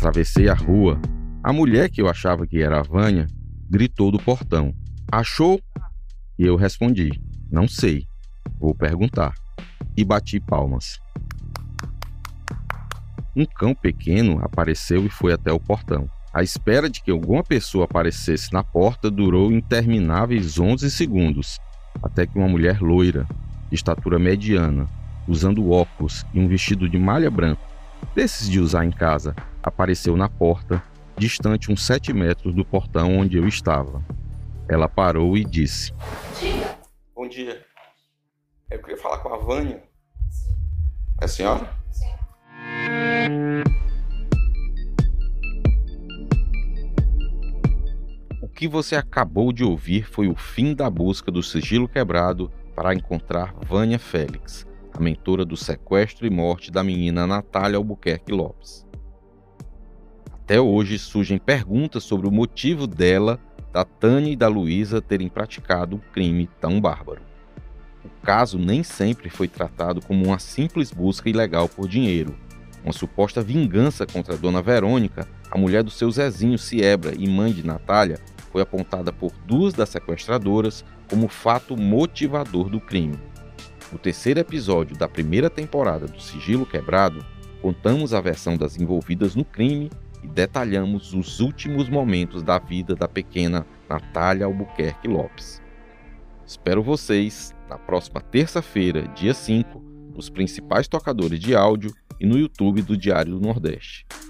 Atravessei a rua. A mulher, que eu achava que era a Vânia, gritou do portão. Achou? E eu respondi, não sei, vou perguntar. E bati palmas. Um cão pequeno apareceu e foi até o portão. A espera de que alguma pessoa aparecesse na porta durou intermináveis 11 segundos, até que uma mulher loira, de estatura mediana, usando óculos e um vestido de malha branca, desses de usar em casa, apareceu na porta, distante uns 7 metros do portão onde eu estava. Ela parou e disse: Bom dia. Eu queria falar com a Vânia. Sim. É a senhora? Sim. O que você acabou de ouvir foi o fim da busca do Sigilo Quebrado para encontrar Vânia Félix, a mentora do sequestro e morte da menina Natália Albuquerque Lopes. Até hoje surgem perguntas sobre o motivo dela, da Tânia e da Luísa terem praticado um crime tão bárbaro. O caso nem sempre foi tratado como uma simples busca ilegal por dinheiro, uma suposta vingança contra a dona Verônica, a mulher do seu Zezinho Siebra e mãe de Natália, foi apontada por 2 das sequestradoras como fato motivador do crime. No 3º episódio da 1ª temporada do Sigilo Quebrado, contamos a versão das envolvidas no crime e detalhamos os últimos momentos da vida da pequena Natália Albuquerque Lopes. Espero vocês na próxima terça-feira, dia 5, nos principais tocadores de áudio e no YouTube do Diário do Nordeste.